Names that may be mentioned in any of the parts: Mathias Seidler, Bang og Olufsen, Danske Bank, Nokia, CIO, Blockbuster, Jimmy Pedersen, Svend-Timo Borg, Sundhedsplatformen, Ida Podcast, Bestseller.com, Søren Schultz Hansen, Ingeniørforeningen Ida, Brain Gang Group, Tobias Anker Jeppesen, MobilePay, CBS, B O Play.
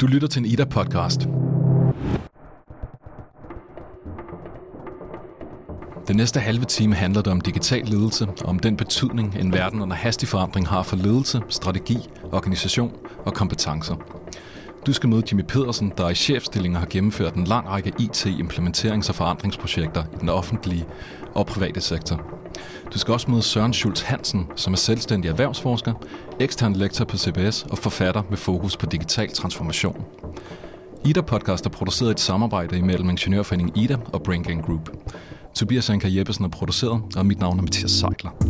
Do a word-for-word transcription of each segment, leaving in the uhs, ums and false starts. Du lytter til en Ida Podcast. Den næste halve time handler det om digital ledelse og om den betydning, en verden under hastig forandring har for ledelse, strategi, organisation og kompetencer. Du skal møde Jimmy Pedersen, der i chefstillinger har gennemført en lang række I T-implementerings- og forandringsprojekter i den offentlige og private sektor. Du skal også møde Søren Schultz Hansen, som er selvstændig erhvervsforsker, ekstern lektor på C B S og forfatter med fokus på digital transformation. Ida Podcast er produceret i et samarbejde imellem Ingeniørforeningen Ida og Brain Gang Group. Tobias Anker Jeppesen er produceret, og mit navn er Mathias Seidler.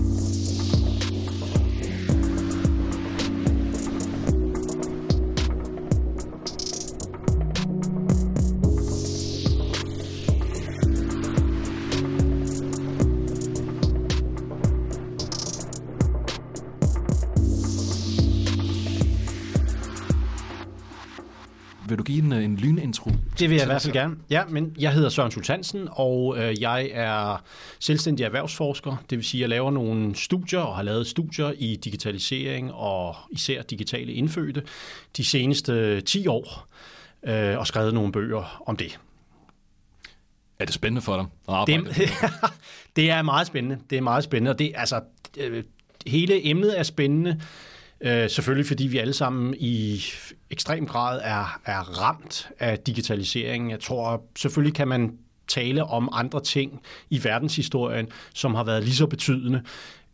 Vil du give en, en lynintro? Det vil jeg i hvert fald gerne. Ja, men jeg hedder Søren Schultz Hansen, og øh, jeg er selvstændig erhvervsforsker. Det vil sige, at jeg laver nogle studier og har lavet studier i digitalisering og især digitale indfødte de seneste ti år øh, og skrevet nogle bøger om det. Er det spændende for dig at arbejde? Det, det er meget spændende. Det er meget spændende, og det, altså, øh, hele emnet er spændende. Øh, selvfølgelig fordi vi alle sammen i ekstrem grad er, er ramt af digitaliseringen. Jeg tror, selvfølgelig kan man tale om andre ting i verdenshistorien, som har været lige så betydende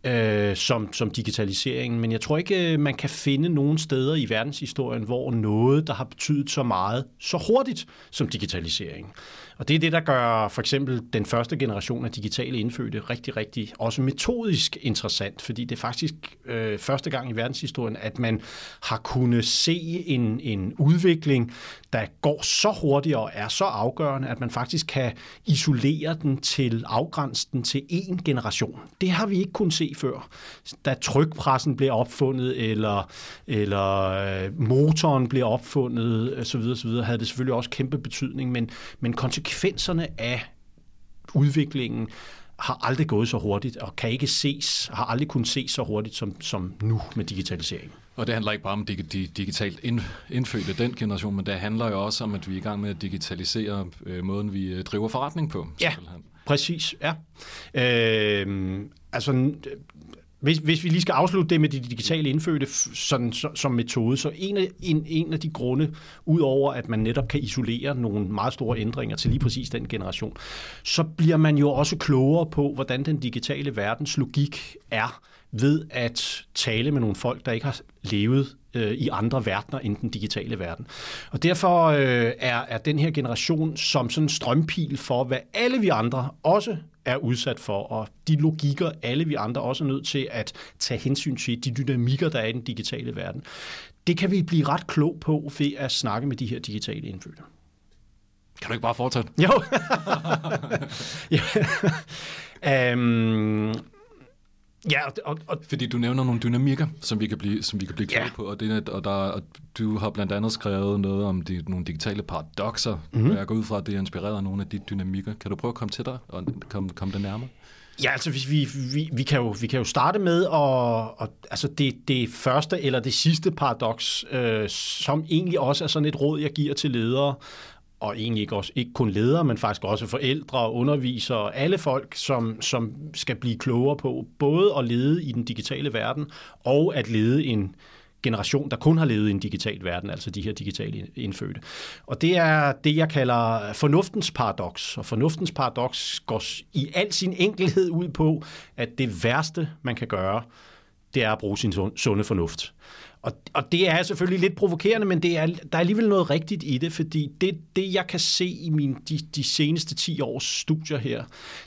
øh, som, som digitaliseringen. Men jeg tror ikke, man kan finde nogen steder i verdenshistorien, hvor noget, der har betydet så meget, så hurtigt som digitaliseringen. Og det er det, der gør for eksempel den første generation af digitale indfødte rigtig, rigtig også metodisk interessant, fordi det er faktisk øh, første gang i verdenshistorien, at man har kunnet se en, en udvikling, der går så hurtigt og er så afgørende, at man faktisk kan isolere den til, afgrænse den til én generation. Det har vi ikke kunnet se før. Da trykpressen blev opfundet, eller, eller motoren blev opfundet, osv., osv., havde det selvfølgelig også kæmpe betydning, men, men konsekvenserne af udviklingen har aldrig gået så hurtigt, og kan ikke ses, har aldrig kunnet ses så hurtigt som, som nu med digitalisering. Og det handler ikke bare om dig, dig, digitalt ind, indfødte den generation, men det handler jo også om, at vi er i gang med at digitalisere øh, måden, vi driver forretning på. Ja, præcis. Ja. Øh, altså, hvis, hvis vi lige skal afslutte det med de digitale indfødte sådan, så, som metode, så en af, en, en af de grunde, udover at man netop kan isolere nogle meget store ændringer til lige præcis den generation, så bliver man jo også klogere på, hvordan den digitale verdens logik er, ved at tale med nogle folk, der ikke har levet øh, i andre verdener end den digitale verden. Og derfor øh, er, er den her generation som sådan en strømpil for, hvad alle vi andre også er udsat for, og de logikker, alle vi andre også er nødt til at tage hensyn til, de dynamikker, der er i den digitale verden. Det kan vi blive ret klog på ved at snakke med de her digitale indfødte. Kan du ikke bare fortsætte? Jo. ja. um Ja, og, og, fordi du nævner nogle dynamikker, som vi kan blive, som vi kan blive klogere ja. på, og, det, og, der, og du har blandt andet skrevet noget om de, nogle digitale paradokser, mm-hmm. og jeg går ud fra, at det er inspireret af nogle af de dynamikker. Kan du prøve at komme til dig og komme kom det nærmere? Ja, altså vi, vi, vi, kan, jo, vi kan jo starte med, og, og altså det, det første eller det sidste paradoks, øh, som egentlig også er sådan et råd, jeg giver til ledere, og egentlig ikke, også, ikke kun ledere, men faktisk også forældre, undervisere, alle folk, som, som skal blive klogere på både at lede i den digitale verden og at lede en generation, der kun har levet i en digital verden, altså de her digitale indfødte. Og det er det, jeg kalder fornuftens paradoks. Og fornuftens paradoks går i al sin enkelhed ud på, at det værste, man kan gøre, det er at bruge sin sunde fornuft. Og det er selvfølgelig lidt provokerende, men det er, der er alligevel noget rigtigt i det, fordi det, det jeg kan se i mine, de, de seneste ti års studier her,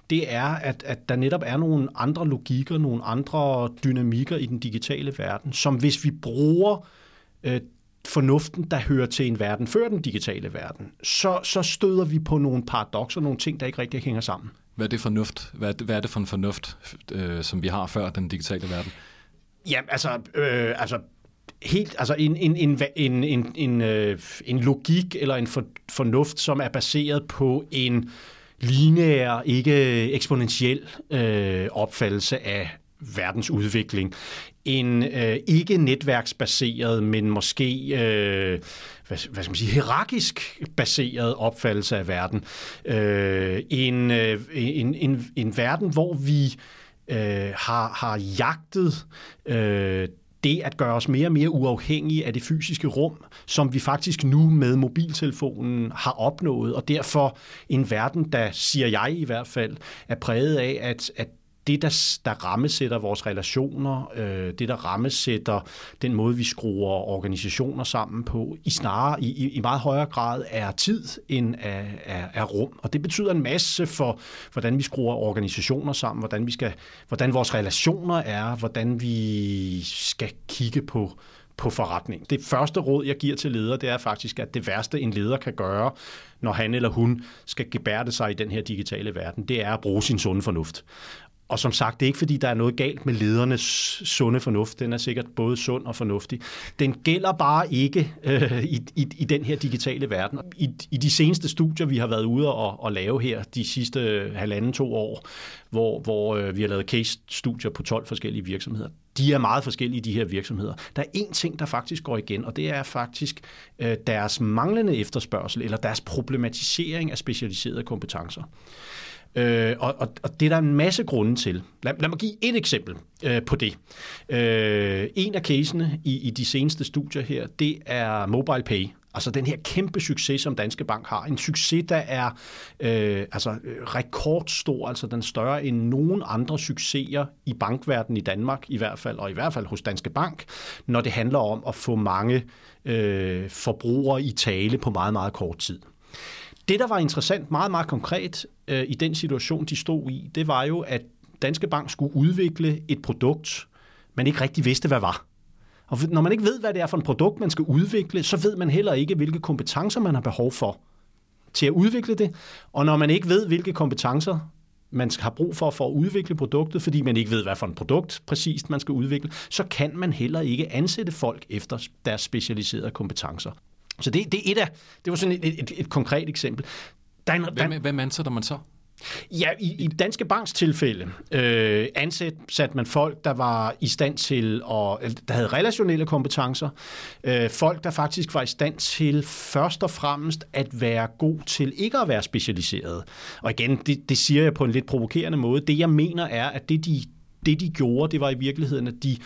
det er, at, at der netop er nogle andre logikker, nogle andre dynamikker i den digitale verden, som hvis vi bruger øh, fornuften, der hører til en verden før den digitale verden, så, så støder vi på nogle paradokser, nogle ting, der ikke rigtig hænger sammen. Hvad er det, fornuft? Hvad er det, hvad er det for en fornuft, øh, som vi har før den digitale verden? Jamen, altså... Øh, altså Helt, altså en, en, en, en, en, en, øh, en logik eller en for, fornuft, som er baseret på en lineær, ikke eksponentiel øh, opfattelse af verdens udvikling. En øh, ikke netværksbaseret, men måske øh, hvad skal man sige, hierarkisk baseret opfattelse af verden. Øh, en, øh, en, en, en verden, hvor vi øh, har, har jagtet øh, det at gøre os mere og mere uafhængige af det fysiske rum, som vi faktisk nu med mobiltelefonen har opnået, og derfor en verden, der, siger jeg i hvert fald, er præget af, at, at det, der, der rammesætter vores relationer, øh, det, der rammesætter den måde, vi skruer organisationer sammen på, i snarere i, i meget højere grad er tid end er, er, er rum. Og det betyder en masse for, hvordan vi skruer organisationer sammen, hvordan, vi skal, hvordan vores relationer er, hvordan vi skal kigge på, på forretning. Det første råd, jeg giver til ledere, det er faktisk, at det værste, en leder kan gøre, når han eller hun skal gebærde sig i den her digitale verden, det er at bruge sin sunde fornuft. Og som sagt, det er ikke, fordi der er noget galt med ledernes sunde fornuft. Den er sikkert både sund og fornuftig. Den gælder bare ikke øh, i, i, i den her digitale verden. I, I de seneste studier, vi har været ude og, og lave her de sidste halvanden, to år, hvor, hvor øh, vi har lavet case-studier på tolv forskellige virksomheder, de er meget forskellige, de her virksomheder. Der er én ting, der faktisk går igen, og det er faktisk øh, deres manglende efterspørgsel eller deres problematisering af specialiserede kompetencer. Øh, og, og, og det er der en masse grunde til. Lad, lad mig give et eksempel øh, på det. Øh, en af casene i, i de seneste studier her, det er MobilePay. Altså den her kæmpe succes, som Danske Bank har. En succes, der er øh, altså rekordstor, altså den større end nogen andre succeser i bankverdenen i Danmark, i hvert fald, og i hvert fald hos Danske Bank, når det handler om at få mange øh, forbrugere i tale på meget, meget kort tid. Det, der var interessant, meget, meget konkret øh, i den situation, de stod i, det var jo, at Danske Bank skulle udvikle et produkt, man ikke rigtig vidste, hvad var. Og når man ikke ved, hvad det er for et produkt, man skal udvikle, så ved man heller ikke, hvilke kompetencer man har behov for til at udvikle det. Og når man ikke ved, hvilke kompetencer man har brug for for at udvikle produktet, fordi man ikke ved, hvad for et produkt præcist man skal udvikle, så kan man heller ikke ansætte folk efter deres specialiserede kompetencer. Så det, det er et af, det var sådan et, et, et konkret eksempel. Der er en, der... Hvem, hvem ansætter man så? Ja, i, i Danske Banks tilfælde øh, ansatte man folk, der var i stand til, at, der havde relationelle kompetencer. Øh, folk, der faktisk var i stand til først og fremmest at være god til ikke at være specialiseret. Og igen, det, det siger jeg på en lidt provokerende måde. Det jeg mener er, at det de, det, de gjorde, det var i virkeligheden, at de,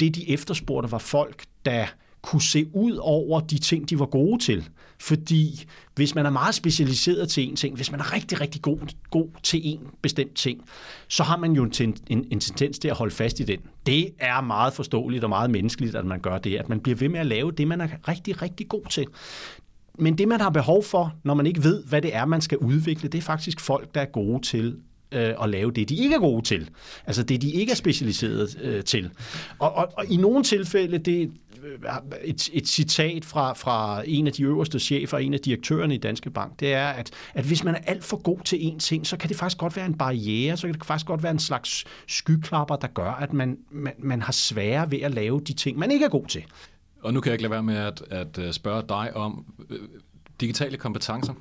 det de efterspurgte var folk, der kunne se ud over de ting, de var gode til. Fordi hvis man er meget specialiseret til en ting, hvis man er rigtig, rigtig god, god til en bestemt ting, så har man jo en, ten, en, en tendens til at holde fast i den. Det er meget forståeligt og meget menneskeligt, at man gør det, at man bliver ved med at lave det, man er rigtig, rigtig god til. Men det, man har behov for, når man ikke ved, hvad det er, man skal udvikle, det er faktisk folk, der er gode til at lave det, de ikke er gode til. Altså det, de ikke er specialiseret øh, til. Og, og, og i nogle tilfælde, det et, et citat fra, fra en af de øverste chefer, en af direktørerne i Danske Bank, det er, at, at hvis man er alt for god til én ting, så kan det faktisk godt være en barriere, så kan det faktisk godt være en slags skyklapper, der gør, at man, man, man har sværere ved at lave de ting, man ikke er god til. Og nu kan jeg ikke lade være med at, at spørge dig om øh, digitale kompetencer.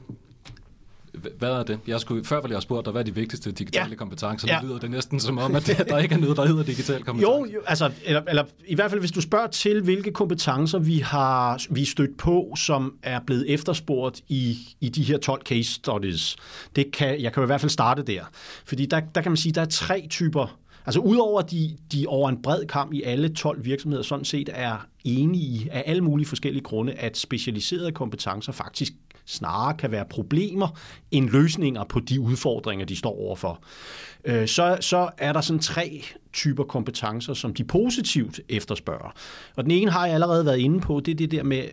Hvad er det? Jeg skulle, før ville jeg have spurgt dig, hvad er de vigtigste digitale ja. kompetencer? Nu ja. lyder det næsten som om, at der ikke er noget, der hedder digital kompetence. Jo, jo altså, eller, eller i hvert fald, hvis du spørger til, hvilke kompetencer vi har vi stødt på, som er blevet efterspurgt i, i de her tolv case studies. Det kan, jeg kan i hvert fald starte der. Fordi der, der kan man sige, at der er tre typer. Altså udover de, de over en bred kamp i alle tolv virksomheder sådan set er enige i, af alle mulige forskellige grunde, at specialiserede kompetencer faktisk snarere kan være problemer end løsninger på de udfordringer, de står overfor. Så, så er der sådan tre typer kompetencer, som de positivt efterspørger. Og den ene har jeg allerede været inde på, det er det der med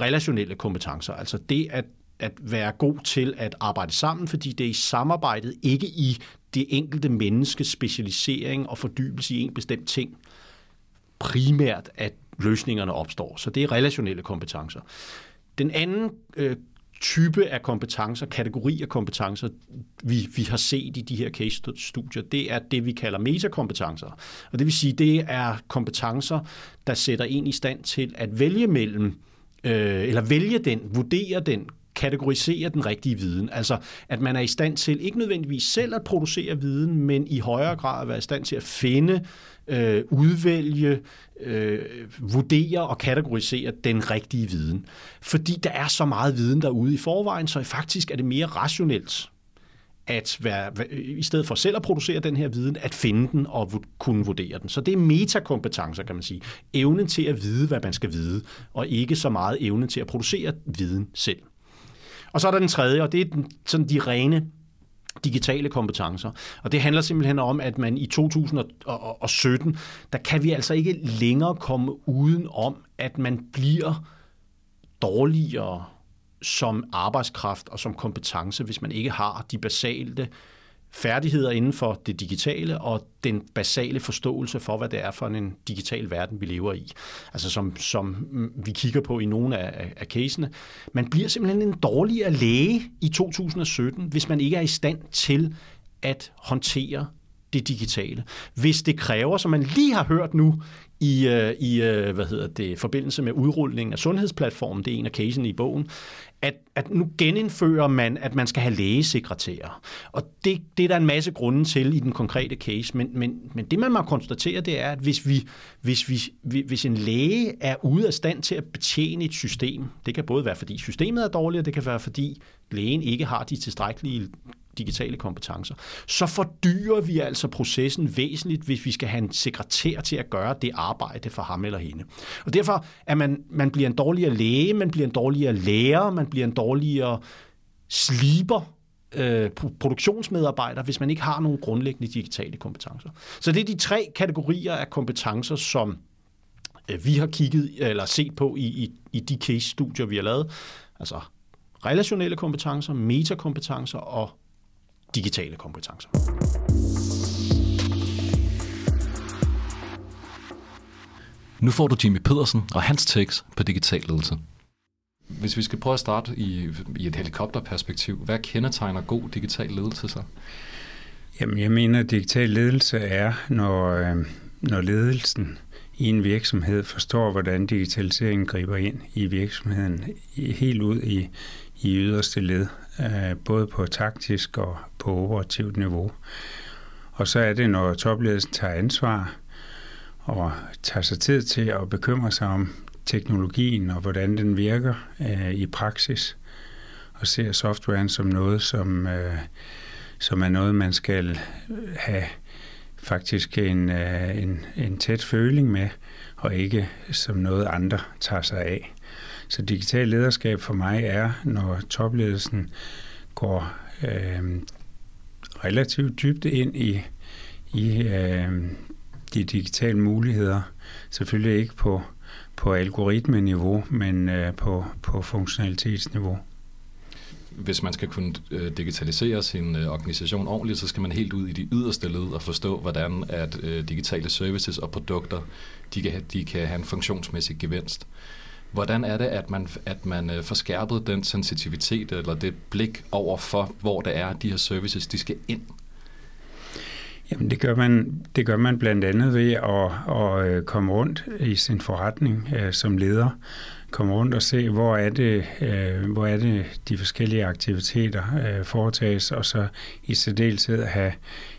relationelle kompetencer. Altså det at, at være god til at arbejde sammen, fordi det er i samarbejdet, ikke i det enkelte menneskes specialisering og fordybelse i en bestemt ting. Primært at løsningerne opstår. Så det er relationelle kompetencer. Den anden øh, type af kompetencer, kategori af kompetencer, vi, vi har set i de her case-studier, det er det, vi kalder metakompetencer. Og det vil sige, det er kompetencer, der sætter en i stand til at vælge mellem, øh, eller vælge den, vurdere den kategorisere den rigtige viden. Altså, at man er i stand til ikke nødvendigvis selv at producere viden, men i højere grad at være i stand til at finde, øh, udvælge, øh, vurdere og kategorisere den rigtige viden. Fordi der er så meget viden derude i forvejen, så faktisk er det mere rationelt at være, i stedet for selv at producere den her viden, at finde den og kunne vurdere den. Så det er metakompetencer, kan man sige. Evnen til at vide, hvad man skal vide, og ikke så meget evnen til at producere viden selv. Og så er der den tredje, og det er den, sådan de rene digitale kompetencer. Og det handler simpelthen om, at man i to tusind og sytten, der kan vi altså ikke længere komme uden om, at man bliver dårligere som arbejdskraft og som kompetence, hvis man ikke har de basale færdigheder inden for det digitale og den basale forståelse for, hvad det er for en digital verden, vi lever i. Altså som, som vi kigger på i nogle af, af casene. Man bliver simpelthen en dårligere læge i to tusind og sytten, hvis man ikke er i stand til at håndtere det digitale. Hvis det kræver, som man lige har hørt nu, I, i hvad hedder det, forbindelse med udrulningen af sundhedsplatformen, det er en af casene i bogen, at, at nu genindfører man, at man skal have lægesekretærer. Og det, det er der en masse grunde til i den konkrete case, men, men, men det man må konstatere, det er, at hvis, vi, hvis, vi, hvis en læge er ude af stand til at betjene et system, det kan både være fordi systemet er dårligt, og det kan være fordi lægen ikke har de tilstrækkelige digitale kompetencer, så fordyrer vi altså processen væsentligt, hvis vi skal have en sekretær til at gøre det arbejde for ham eller hende. Og derfor er man, man bliver en dårligere læge, man bliver en dårligere lærer, man bliver en dårligere sliber, øh, produktionsmedarbejder, hvis man ikke har nogen grundlæggende digitale kompetencer. Så det er de tre kategorier af kompetencer, som øh, vi har kigget eller set på i, i, i de case-studier, vi har lavet. Altså relationelle kompetencer, metakompetencer og digitale kompetencer. Nu får du Jimmy Pedersen og hans tekst på digital ledelse. Hvis vi skal prøve at starte i, i et helikopterperspektiv, hvad kendetegner god digital ledelse så? Jamen, jeg mener, at digital ledelse er, når, når ledelsen i en virksomhed forstår, hvordan digitaliseringen griber ind i virksomheden, helt ud i, i yderste led, både på taktisk og på operativt niveau. Og så er det, når topledelsen tager ansvar og tager sig tid til at bekymre sig om teknologien og hvordan den virker øh, i praksis, og ser softwaren som noget, som, øh, som er noget, man skal have faktisk en, øh, en, en tæt føling med, og ikke som noget, andre tager sig af. Så digital lederskab for mig er, når topledelsen går øh, relativt dybt ind i, i øh, de digitale muligheder. Selvfølgelig ikke på, på algoritmeniveau, men øh, på, på funktionalitetsniveau. Hvis man skal kunne digitalisere sin organisation ordentligt, så skal man helt ud i de yderste led og forstå, hvordan at digitale services og produkter de kan, de kan have en funktionsmæssig gevinst. Hvordan er det, at man, at man får skærpet den sensitivitet eller det blik over for, hvor det er, de her services, de skal ind? Jamen det gør man, det gør man blandt andet ved at, at komme rundt i sin forretning som leder. Komme rundt og se, hvor er det, hvor er det de forskellige aktiviteter foretages, og så i særdeleshed have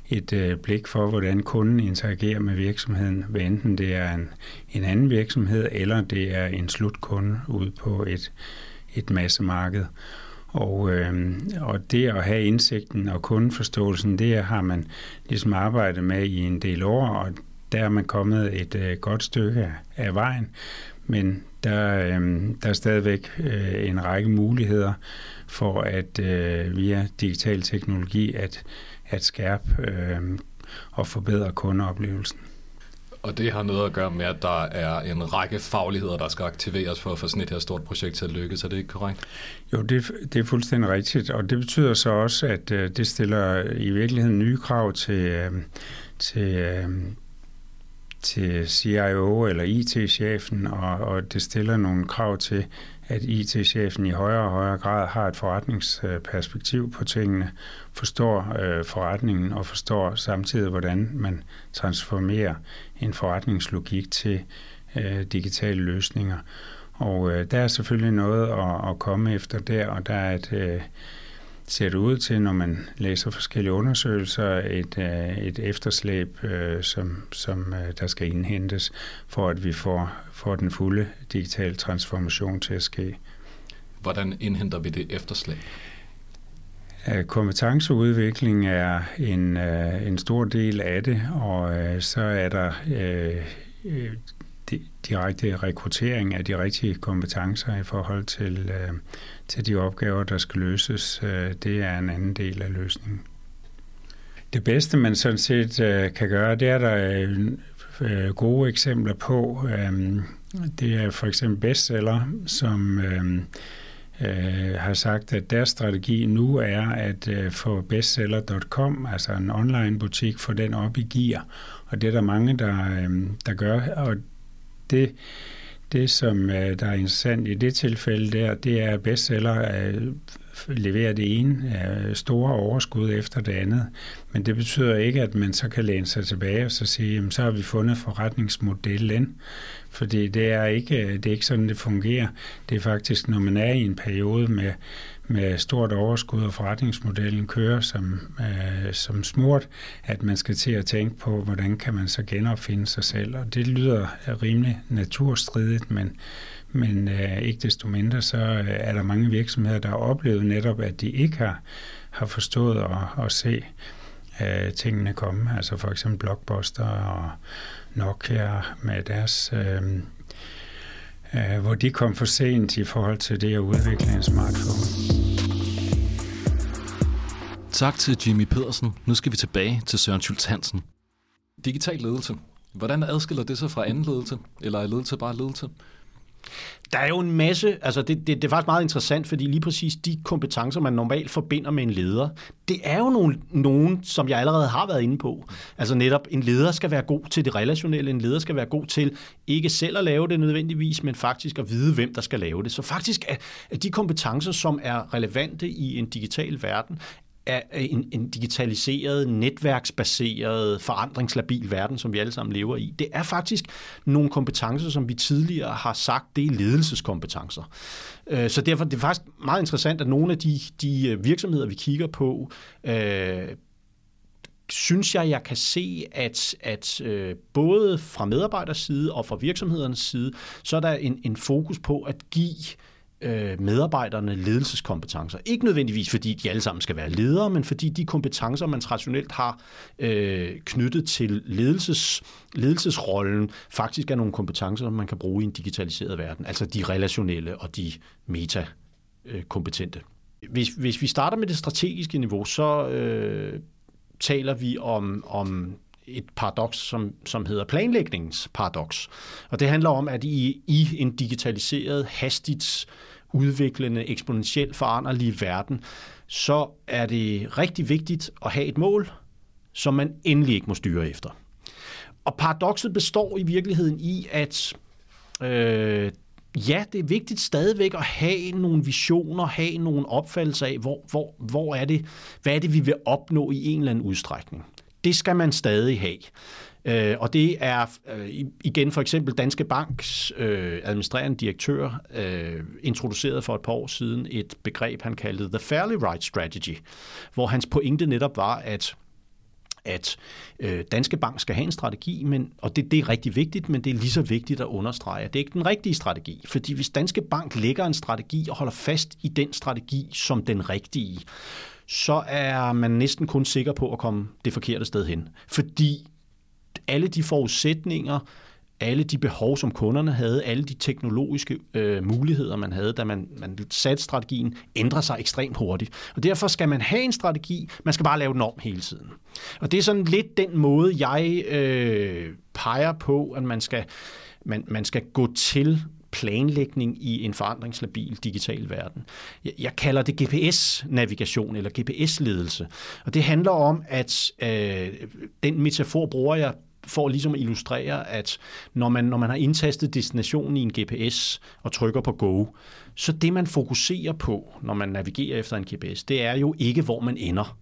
et blik for, hvordan kunden interagerer med virksomheden, hvad enten det er en, en anden virksomhed, eller det er en slutkunde ude på et, et massemarked. Og, øh, og det at have indsigten og kundeforståelsen, det har man ligesom arbejdet med i en del år, og der er man kommet et øh, godt stykke af vejen, men der, øh, der er stadigvæk øh, en række muligheder for at øh, via digital teknologi at at skærpe øh, og forbedre kundeoplevelsen. Og det har noget at gøre med, at der er en række fagligheder, der skal aktiveres for at få sådan et her stort projekt til at lykkes. Er det ikke korrekt? Jo, det, det er fuldstændig rigtigt, og det betyder så også, at øh, det stiller i virkeligheden nye krav til, øh, til, øh, til C I O eller I T-chefen, og, og det stiller nogle krav til, at I T-chefen i højere og højere grad har et forretningsperspektiv på tingene, forstår øh, forretningen og forstår samtidig, hvordan man transformerer en forretningslogik til øh, digitale løsninger. Og øh, der er selvfølgelig noget at, at komme efter der, og der er et, øh, ser det ud til, når man læser forskellige undersøgelser, et, øh, et efterslæb, øh, som, som øh, der skal indhentes, for at vi får, får den fulde digitale transformation til at ske. Hvordan indhenter vi det efterslæb? Kompetenceudvikling er en, øh, en stor del af det, og øh, så er der øh, øh, direkte rekruttering af de rigtige kompetencer i forhold til, øh, til de opgaver, der skal løses. Øh, det er en anden del af løsningen. Det bedste, man sådan set øh, kan gøre, det er der øh, gode eksempler på. Øh, det er for eksempel Bestseller, som Øh, Øh, har sagt, at deres strategi nu er at øh, få bestseller punktum com, altså en online butik, få den op i gear. Og det er der mange, der, øh, der gør. Og det, det som øh, der er interessant i det tilfælde der, det er, at Bestseller øh, leverer det ene øh, store overskud efter det andet. Men det betyder ikke, at man så kan læne sig tilbage og så sige, jamen, så har vi fundet forretningsmodellen. Fordi det er, ikke, det er ikke sådan, det fungerer. Det er faktisk, når man er i en periode med, med stort overskud, og forretningsmodellen kører som, øh, som smurt, at man skal til at tænke på, hvordan kan man så genopfinde sig selv. Og det lyder rimelig naturstridigt, men, men øh, ikke desto mindre, så er der mange virksomheder, der har oplevet netop, at de ikke har, har forstået at, at se øh, tingene komme. Altså for eksempel Blockbuster og Nokia med deres, øh, øh, hvor de kom for sent i forhold til det at udvikle en smartphone. Tak til Jimmy Pedersen. Nu skal vi tilbage til Søren Schultz Hansen. Digital ledelse. Hvordan adskiller det sig fra anden ledelse? Eller er ledelse bare ledelse? Der er jo en masse, altså det, det, det er faktisk meget interessant, fordi lige præcis de kompetencer, man normalt forbinder med en leder, det er jo nogen, nogen, som jeg allerede har været inde på. Altså netop, en leder skal være god til det relationelle, en leder skal være god til ikke selv at lave det nødvendigvis, men faktisk at vide, hvem der skal lave det. Så faktisk er de kompetencer, som er relevante i en digital verden, er en, en digitaliseret, netværksbaseret, forandringslabil verden, som vi alle sammen lever i. Det er faktisk nogle kompetencer, som vi tidligere har sagt, det er ledelseskompetencer. Så derfor det er faktisk meget interessant, at nogle af de, de virksomheder, vi kigger på, øh, synes jeg, jeg kan se, at, at øh, både fra medarbejders side og fra virksomhedernes side, så er der en, en fokus på at give medarbejderne ledelseskompetencer. Ikke nødvendigvis, fordi de alle sammen skal være ledere, men fordi de kompetencer, man traditionelt har øh, knyttet til ledelses, ledelsesrollen, faktisk er nogle kompetencer, man kan bruge i en digitaliseret verden. Altså de relationelle og de metakompetente. Hvis, hvis vi starter med det strategiske niveau, så øh, taler vi om, om et paradoks, som, som hedder planlægningsparadoks. Og det handler om, at i, i en digitaliseret, hastigt udviklende, eksponentielt foranderlig verden, så er det rigtig vigtigt at have et mål, som man endelig ikke må styre efter. Og paradokset består i virkeligheden i, at øh, ja, det er vigtigt stadigvæk at have nogle visioner, have nogle opfattelser af, hvor, hvor, hvor er det, hvad er det, vi vil opnå i en eller anden udstrækning. Det skal man stadig have. Øh, og det er øh, igen for eksempel Danske Banks øh, administrerende direktør øh, introducerede for et par år siden et begreb, han kaldte The Fairly Right Strategy, hvor hans pointe netop var, at, at øh, Danske Bank skal have en strategi, men, og det, det er rigtig vigtigt, men det er lige så vigtigt at understrege, at det ikke er den rigtige strategi. Fordi hvis Danske Bank lægger en strategi og holder fast i den strategi som den rigtige, så er man næsten kun sikker på at komme det forkerte sted hen. Fordi alle de forudsætninger, alle de behov, som kunderne havde, alle de teknologiske øh, muligheder, man havde, da man, man satte strategien, ændrer sig ekstremt hurtigt. Og derfor skal man have en strategi, man skal bare lave den om hele tiden. Og det er sådan lidt den måde, jeg øh, peger på, at man skal, man, man skal gå til planlægning i en forandringslabil digital verden. Jeg kalder det G P S-navigation eller G P S-ledelse. Og det handler om, at øh, den metafor bruger jeg for ligesom at illustrere, at når man, når man har indtastet destinationen i en G P S og trykker på go, så det man fokuserer på, når man navigerer efter en G P S, det er jo ikke, hvor man ender.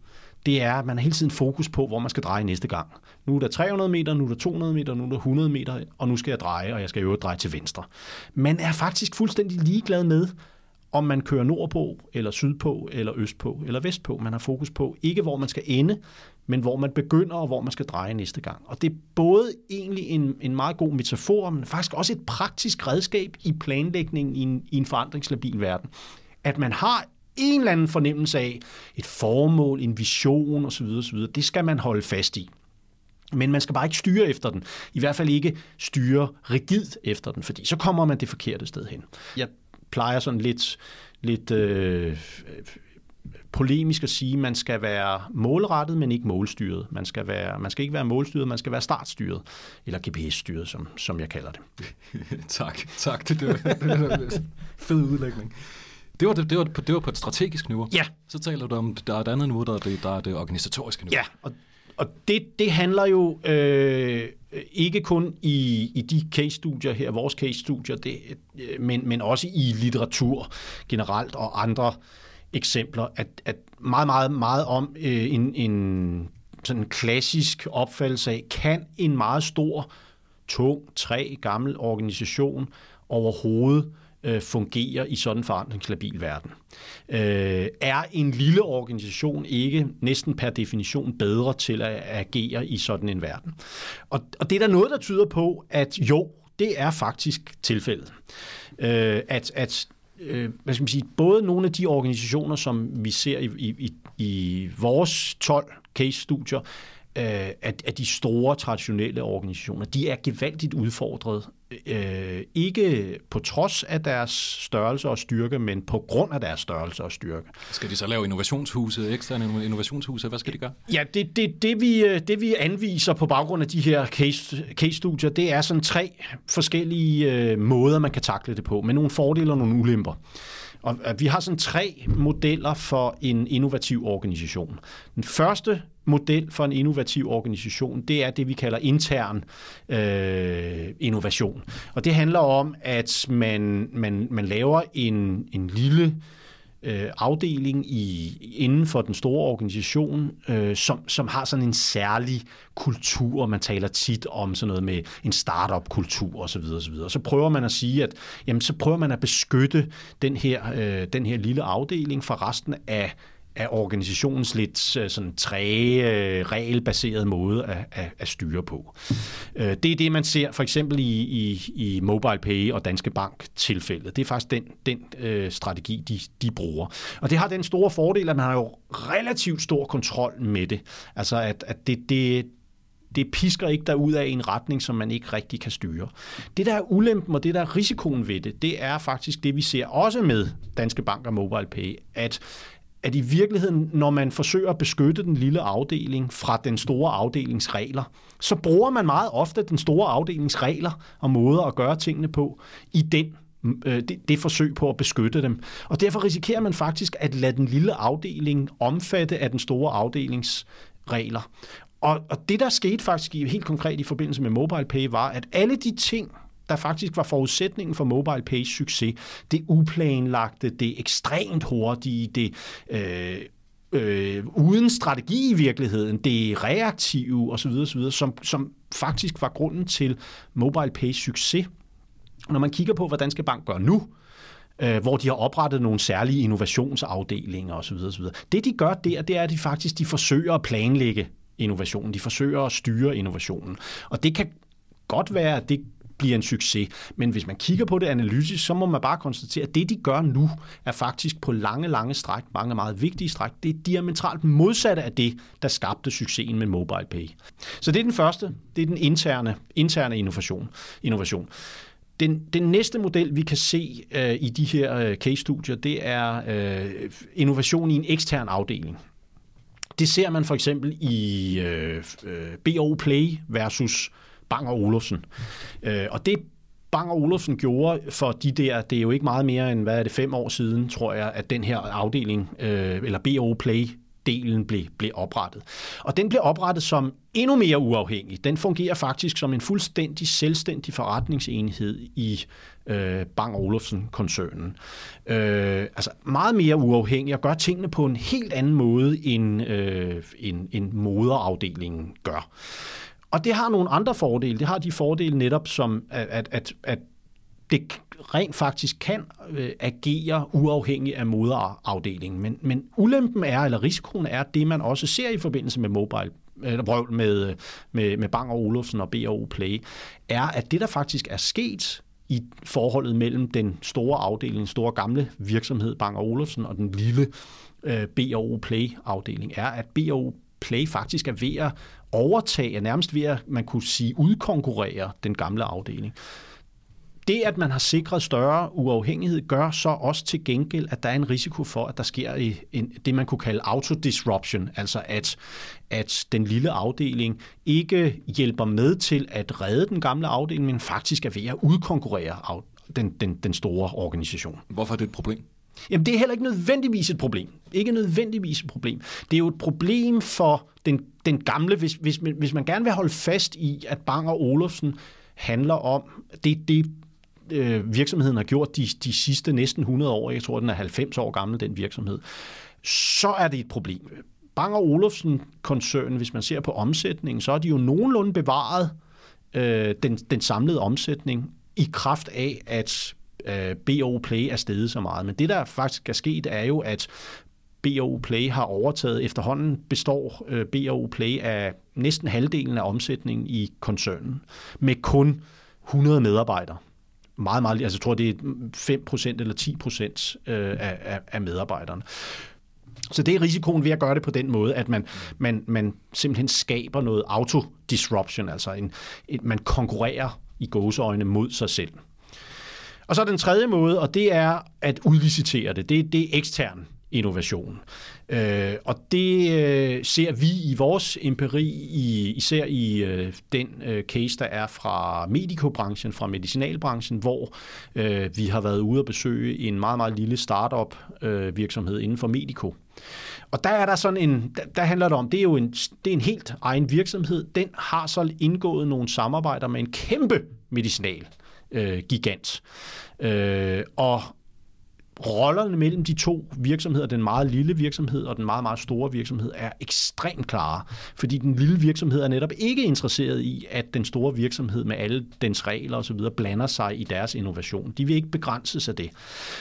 det er, at man har hele tiden fokus på, hvor man skal dreje næste gang. Nu er der tre hundrede meter, nu er der to hundrede meter, nu er der hundrede meter, og nu skal jeg dreje, og jeg skal i øvrigt dreje til venstre. Man er faktisk fuldstændig ligeglad med, om man kører nordpå, eller sydpå, eller østpå, eller vestpå. Man har fokus på ikke, hvor man skal ende, men hvor man begynder, og hvor man skal dreje næste gang. Og det er både egentlig en, en meget god metafor, men faktisk også et praktisk redskab i planlægningen i en, i en forandringslabil verden. At man har en eller anden fornemmelse af et formål, en vision osv. osv. Det skal man holde fast i. Men man skal bare ikke styre efter den. I hvert fald ikke styre rigidt efter den, fordi så kommer man det forkerte sted hen. Jeg plejer sådan lidt, lidt øh, polemisk at sige, at man skal være målrettet, men ikke målstyret. Man skal, være, man skal ikke være målstyret, man skal være startstyret. Eller G P S-styret, som, som jeg kalder det. tak, tak. Det var en fed udlægning. Det var, det, det, var, det var på et strategisk niveau. Ja. Så taler du om, der er et andet niveau, der er det, der er det organisatoriske niveau. Ja, og, og det, det handler jo øh, ikke kun i, i de case-studier her, vores case-studier, det, øh, men, men også i litteratur generelt og andre eksempler, at, at meget, meget, meget om øh, en, en sådan en klassisk opfattelse af, kan en meget stor, tung, træ, gammel organisation overhovedet fungerer i sådan en forandringslabil verden. Øh, er en lille organisation ikke næsten per definition bedre til at agere i sådan en verden? Og, og det er der noget, der tyder på, at jo, det er faktisk tilfældet. Øh, at, at øh, hvad skal man sige, både nogle af de organisationer, som vi ser i, i, i vores tolv case-studier, øh, at, at de store traditionelle organisationer, de er gevaldigt udfordret. Øh, ikke på trods af deres størrelse og styrke, men på grund af deres størrelse og styrke. Skal de så lave innovationshuse, eksterne innovationshuse? Hvad skal de gøre? Ja, det, det, det, vi, det vi anviser på baggrund af de her case, case-studier, det er sådan tre forskellige øh, måder, man kan takle det på, med nogle fordele og nogle ulemper. Og vi har sådan tre modeller for en innovativ organisation. Den første model for en innovativ organisation, det er det, vi kalder intern øh, innovation. Og det handler om, at man, man, man laver en, en lille øh, afdeling i, inden for den store organisation, øh, som, som har sådan en særlig kultur. Man taler tit om sådan noget med en startup-kultur osv. osv. Så prøver man at sige, at jamen, så prøver man at beskytte den her, øh, den her lille afdeling fra resten af af organisationens lidt sådan træge, regelbaseret måde at, at, at styre på. Det er det, man ser for eksempel i, i, i MobilePay og Danske Bank-tilfældet. Det er faktisk den, den øh, strategi, de, de bruger. Og det har den store fordel, at man har jo relativt stor kontrol med det. Altså, at, at det, det, det pisker ikke derud af en retning, som man ikke rigtig kan styre. Det, der er ulempen og det, der er risikoen ved det, det er faktisk det, vi ser også med Danske Bank og MobilePay, at at i virkeligheden, når man forsøger at beskytte den lille afdeling fra den store afdelingsregler, så bruger man meget ofte den store afdelingsregler og måder at gøre tingene på i den, øh, det, det forsøg på at beskytte dem. Og derfor risikerer man faktisk at lade den lille afdeling omfatte af den store afdelingsregler. Og, og det, der skete faktisk helt konkret i forbindelse med MobilePay, var, at alle de ting, der faktisk var forudsætningen for MobilePays succes, det uplanlagte, det ekstremt hurtige, det øh, øh, uden strategi i virkeligheden, det reaktive osv., osv., som, som faktisk var grunden til MobilePays succes. Når man kigger på, hvad Danske Bank gør nu, øh, hvor de har oprettet nogle særlige innovationsafdelinger osv., osv., det de gør der, det er, at de faktisk de forsøger at planlægge innovationen, de forsøger at styre innovationen. Og det kan godt være, at det bliver en succes. Men hvis man kigger på det analytisk, så må man bare konstatere, at det, de gør nu, er faktisk på lange, lange stræk, mange meget vigtige stræk, det er diametralt modsatte af det, der skabte succesen med MobilePay. Så det er den første, det er den interne, interne innovation. innovation. Den, den næste model, vi kan se øh, i de her øh, case-studier, det er øh, innovation i en ekstern afdeling. Det ser man for eksempel i øh, B O Play versus Bang og Olufsen. Øh, og det Bang og Olufsen gjorde for de der, det er jo ikke meget mere end, hvad er det, fem år siden, tror jeg, at den her afdeling, øh, eller B O Play delen blev, blev oprettet. Og den blev oprettet som endnu mere uafhængig. Den fungerer faktisk som en fuldstændig selvstændig forretningsenhed i øh, Bang og Olufsen-koncernen. Øh, altså meget mere uafhængig og gør tingene på en helt anden måde, end, øh, end, end moderafdelingen gør. Og det har nogle andre fordele. Det har de fordele netop som, at, at, at det rent faktisk kan agere uafhængigt af moderafdelingen. Men, men ulempen er, eller risikoen er, det man også ser i forbindelse med mobile, eller med, med, med Bang og Olufsen og B og O Play, er, at det der faktisk er sket i forholdet mellem den store afdeling, den store gamle virksomhed Bang og Olufsen og den lille øh, B og O Play-afdeling, er, at B og O Play faktisk er ved at overtage, nærmest ved at, man kunne sige, udkonkurrere den gamle afdeling. Det, at man har sikret større uafhængighed, gør så også til gengæld, at der er en risiko for, at der sker en, det, man kunne kalde autodisruption, altså at, at den lille afdeling ikke hjælper med til at redde den gamle afdeling, men faktisk er ved at udkonkurrere den, den, den store organisation. Hvorfor er det et problem? Jamen, det er heller ikke nødvendigvis et problem. Ikke nødvendigvis et problem. Det er jo et problem for den, den gamle, hvis, hvis, man, hvis man gerne vil holde fast i, at Bang og Olufsen handler om, det er det, øh, virksomheden har gjort de, de sidste næsten hundrede år, jeg tror, den er halvfems år gammel, den virksomhed, så er det et problem. Bang og Olufsen-koncernen, hvis man ser på omsætningen, så er de jo nogenlunde bevaret øh, den, den samlede omsætning i kraft af, at B og O Play er steget så meget. Men det, der faktisk er sket, er jo, at B og O Play har overtaget. Efterhånden består B og O Play af næsten halvdelen af omsætningen i koncernen, med kun hundrede medarbejdere. Meget, meget, altså jeg tror, det er fem procent eller ti procent af, af, af medarbejderne. Så det er risikoen ved at gøre det på den måde, at man, man, man simpelthen skaber noget autodisruption, altså en, et, man konkurrerer i gåseøjne mod sig selv. Og så den tredje måde, og det er at udlicitere det. Det, det er ekstern innovation. Øh, og det øh, ser vi i vores empiri, i, især i øh, den øh, case, der er fra medikobranchen, fra medicinalbranchen, hvor øh, vi har været ude at besøge en meget, meget lille startup øh, virksomhed inden for mediko. Og der er der sådan en, der handler det om, det er jo en, det er en helt egen virksomhed. Den har så indgået nogle samarbejder med en kæmpe medicinal gigant. Øh, og rollerne mellem de to virksomheder, den meget lille virksomhed og den meget, meget store virksomhed, er ekstremt klare, fordi den lille virksomhed er netop ikke interesseret i, at den store virksomhed med alle dens regler osv. blander sig i deres innovation. De vil ikke begrænses af det.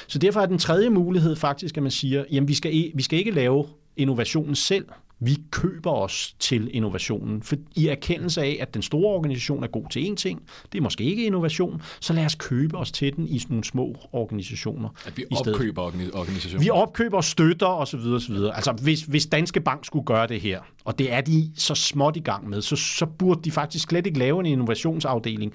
Så derfor er den tredje mulighed faktisk, at man siger, jamen vi skal, vi skal ikke lave innovationen selv. Vi køber os til innovationen, for i erkendelse af, at den store organisation er god til én ting, det er måske ikke innovation, så lad os købe os til den i nogle små organisationer. At vi opkøber organisationer? Vi opkøber og støtter osv. osv. Altså, hvis, hvis Danske Bank skulle gøre det her, og det er de så småt i gang med, så, så burde de faktisk slet ikke lave en innovationsafdeling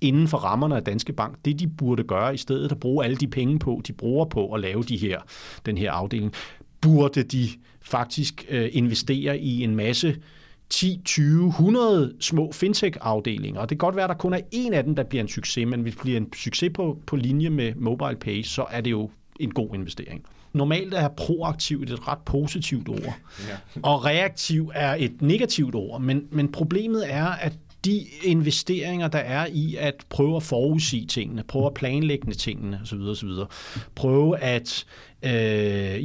inden for rammerne af Danske Bank. Det, de burde gøre i stedet, at bruge alle de penge på, de bruger på at lave de her, den her afdeling, burde de faktisk øh, investere i en masse ti, tyve, hundrede små fintech-afdelinger. Og det kan godt være, at der kun er en af dem, der bliver en succes, men hvis det bliver en succes på, på linje med MobilePay, så er det jo en god investering. Normalt er proaktivt et ret positivt ord, ja. Og reaktiv er et negativt ord, men, men problemet er, at de investeringer, der er i at prøve at forudsige tingene, prøve at planlægge tingene osv. osv. Prøve at øh,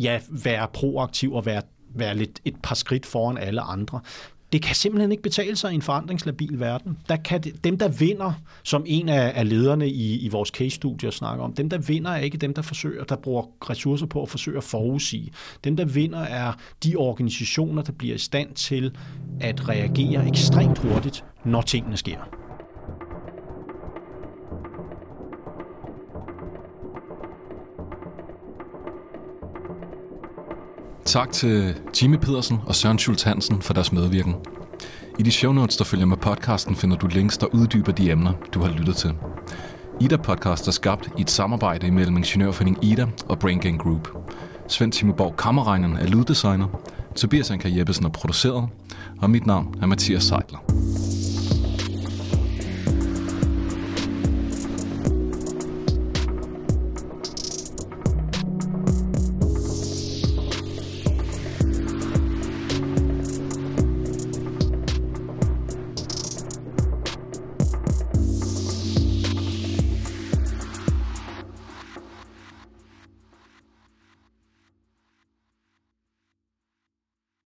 ja, være proaktiv og være, være lidt et par skridt foran alle andre. Det kan simpelthen ikke betale sig i en forandringslabil verden. Der kan det, dem, der vinder, som en af, af lederne i, i vores case-studier snakker om, dem, der vinder, er ikke dem, der forsøger, der bruger ressourcer på at forsøge at forudsige. Dem, der vinder, er de organisationer, der bliver i stand til at reagere ekstremt hurtigt, når tingene sker. Tak til Jimmy Pedersen og Søren Schultz Hansen for deres medvirken. I de show notes, der følger med podcasten, finder du links, der uddyber de emner, du har lyttet til. Ida Podcast er skabt i et samarbejde mellem Ingeniørforeningen Ida og Brain Gang Group. Svend-Timo Borg kammerregneren er lyddesigner, Tobias Anker Jeppesen er produceret, og mit navn er Mathias Seidler.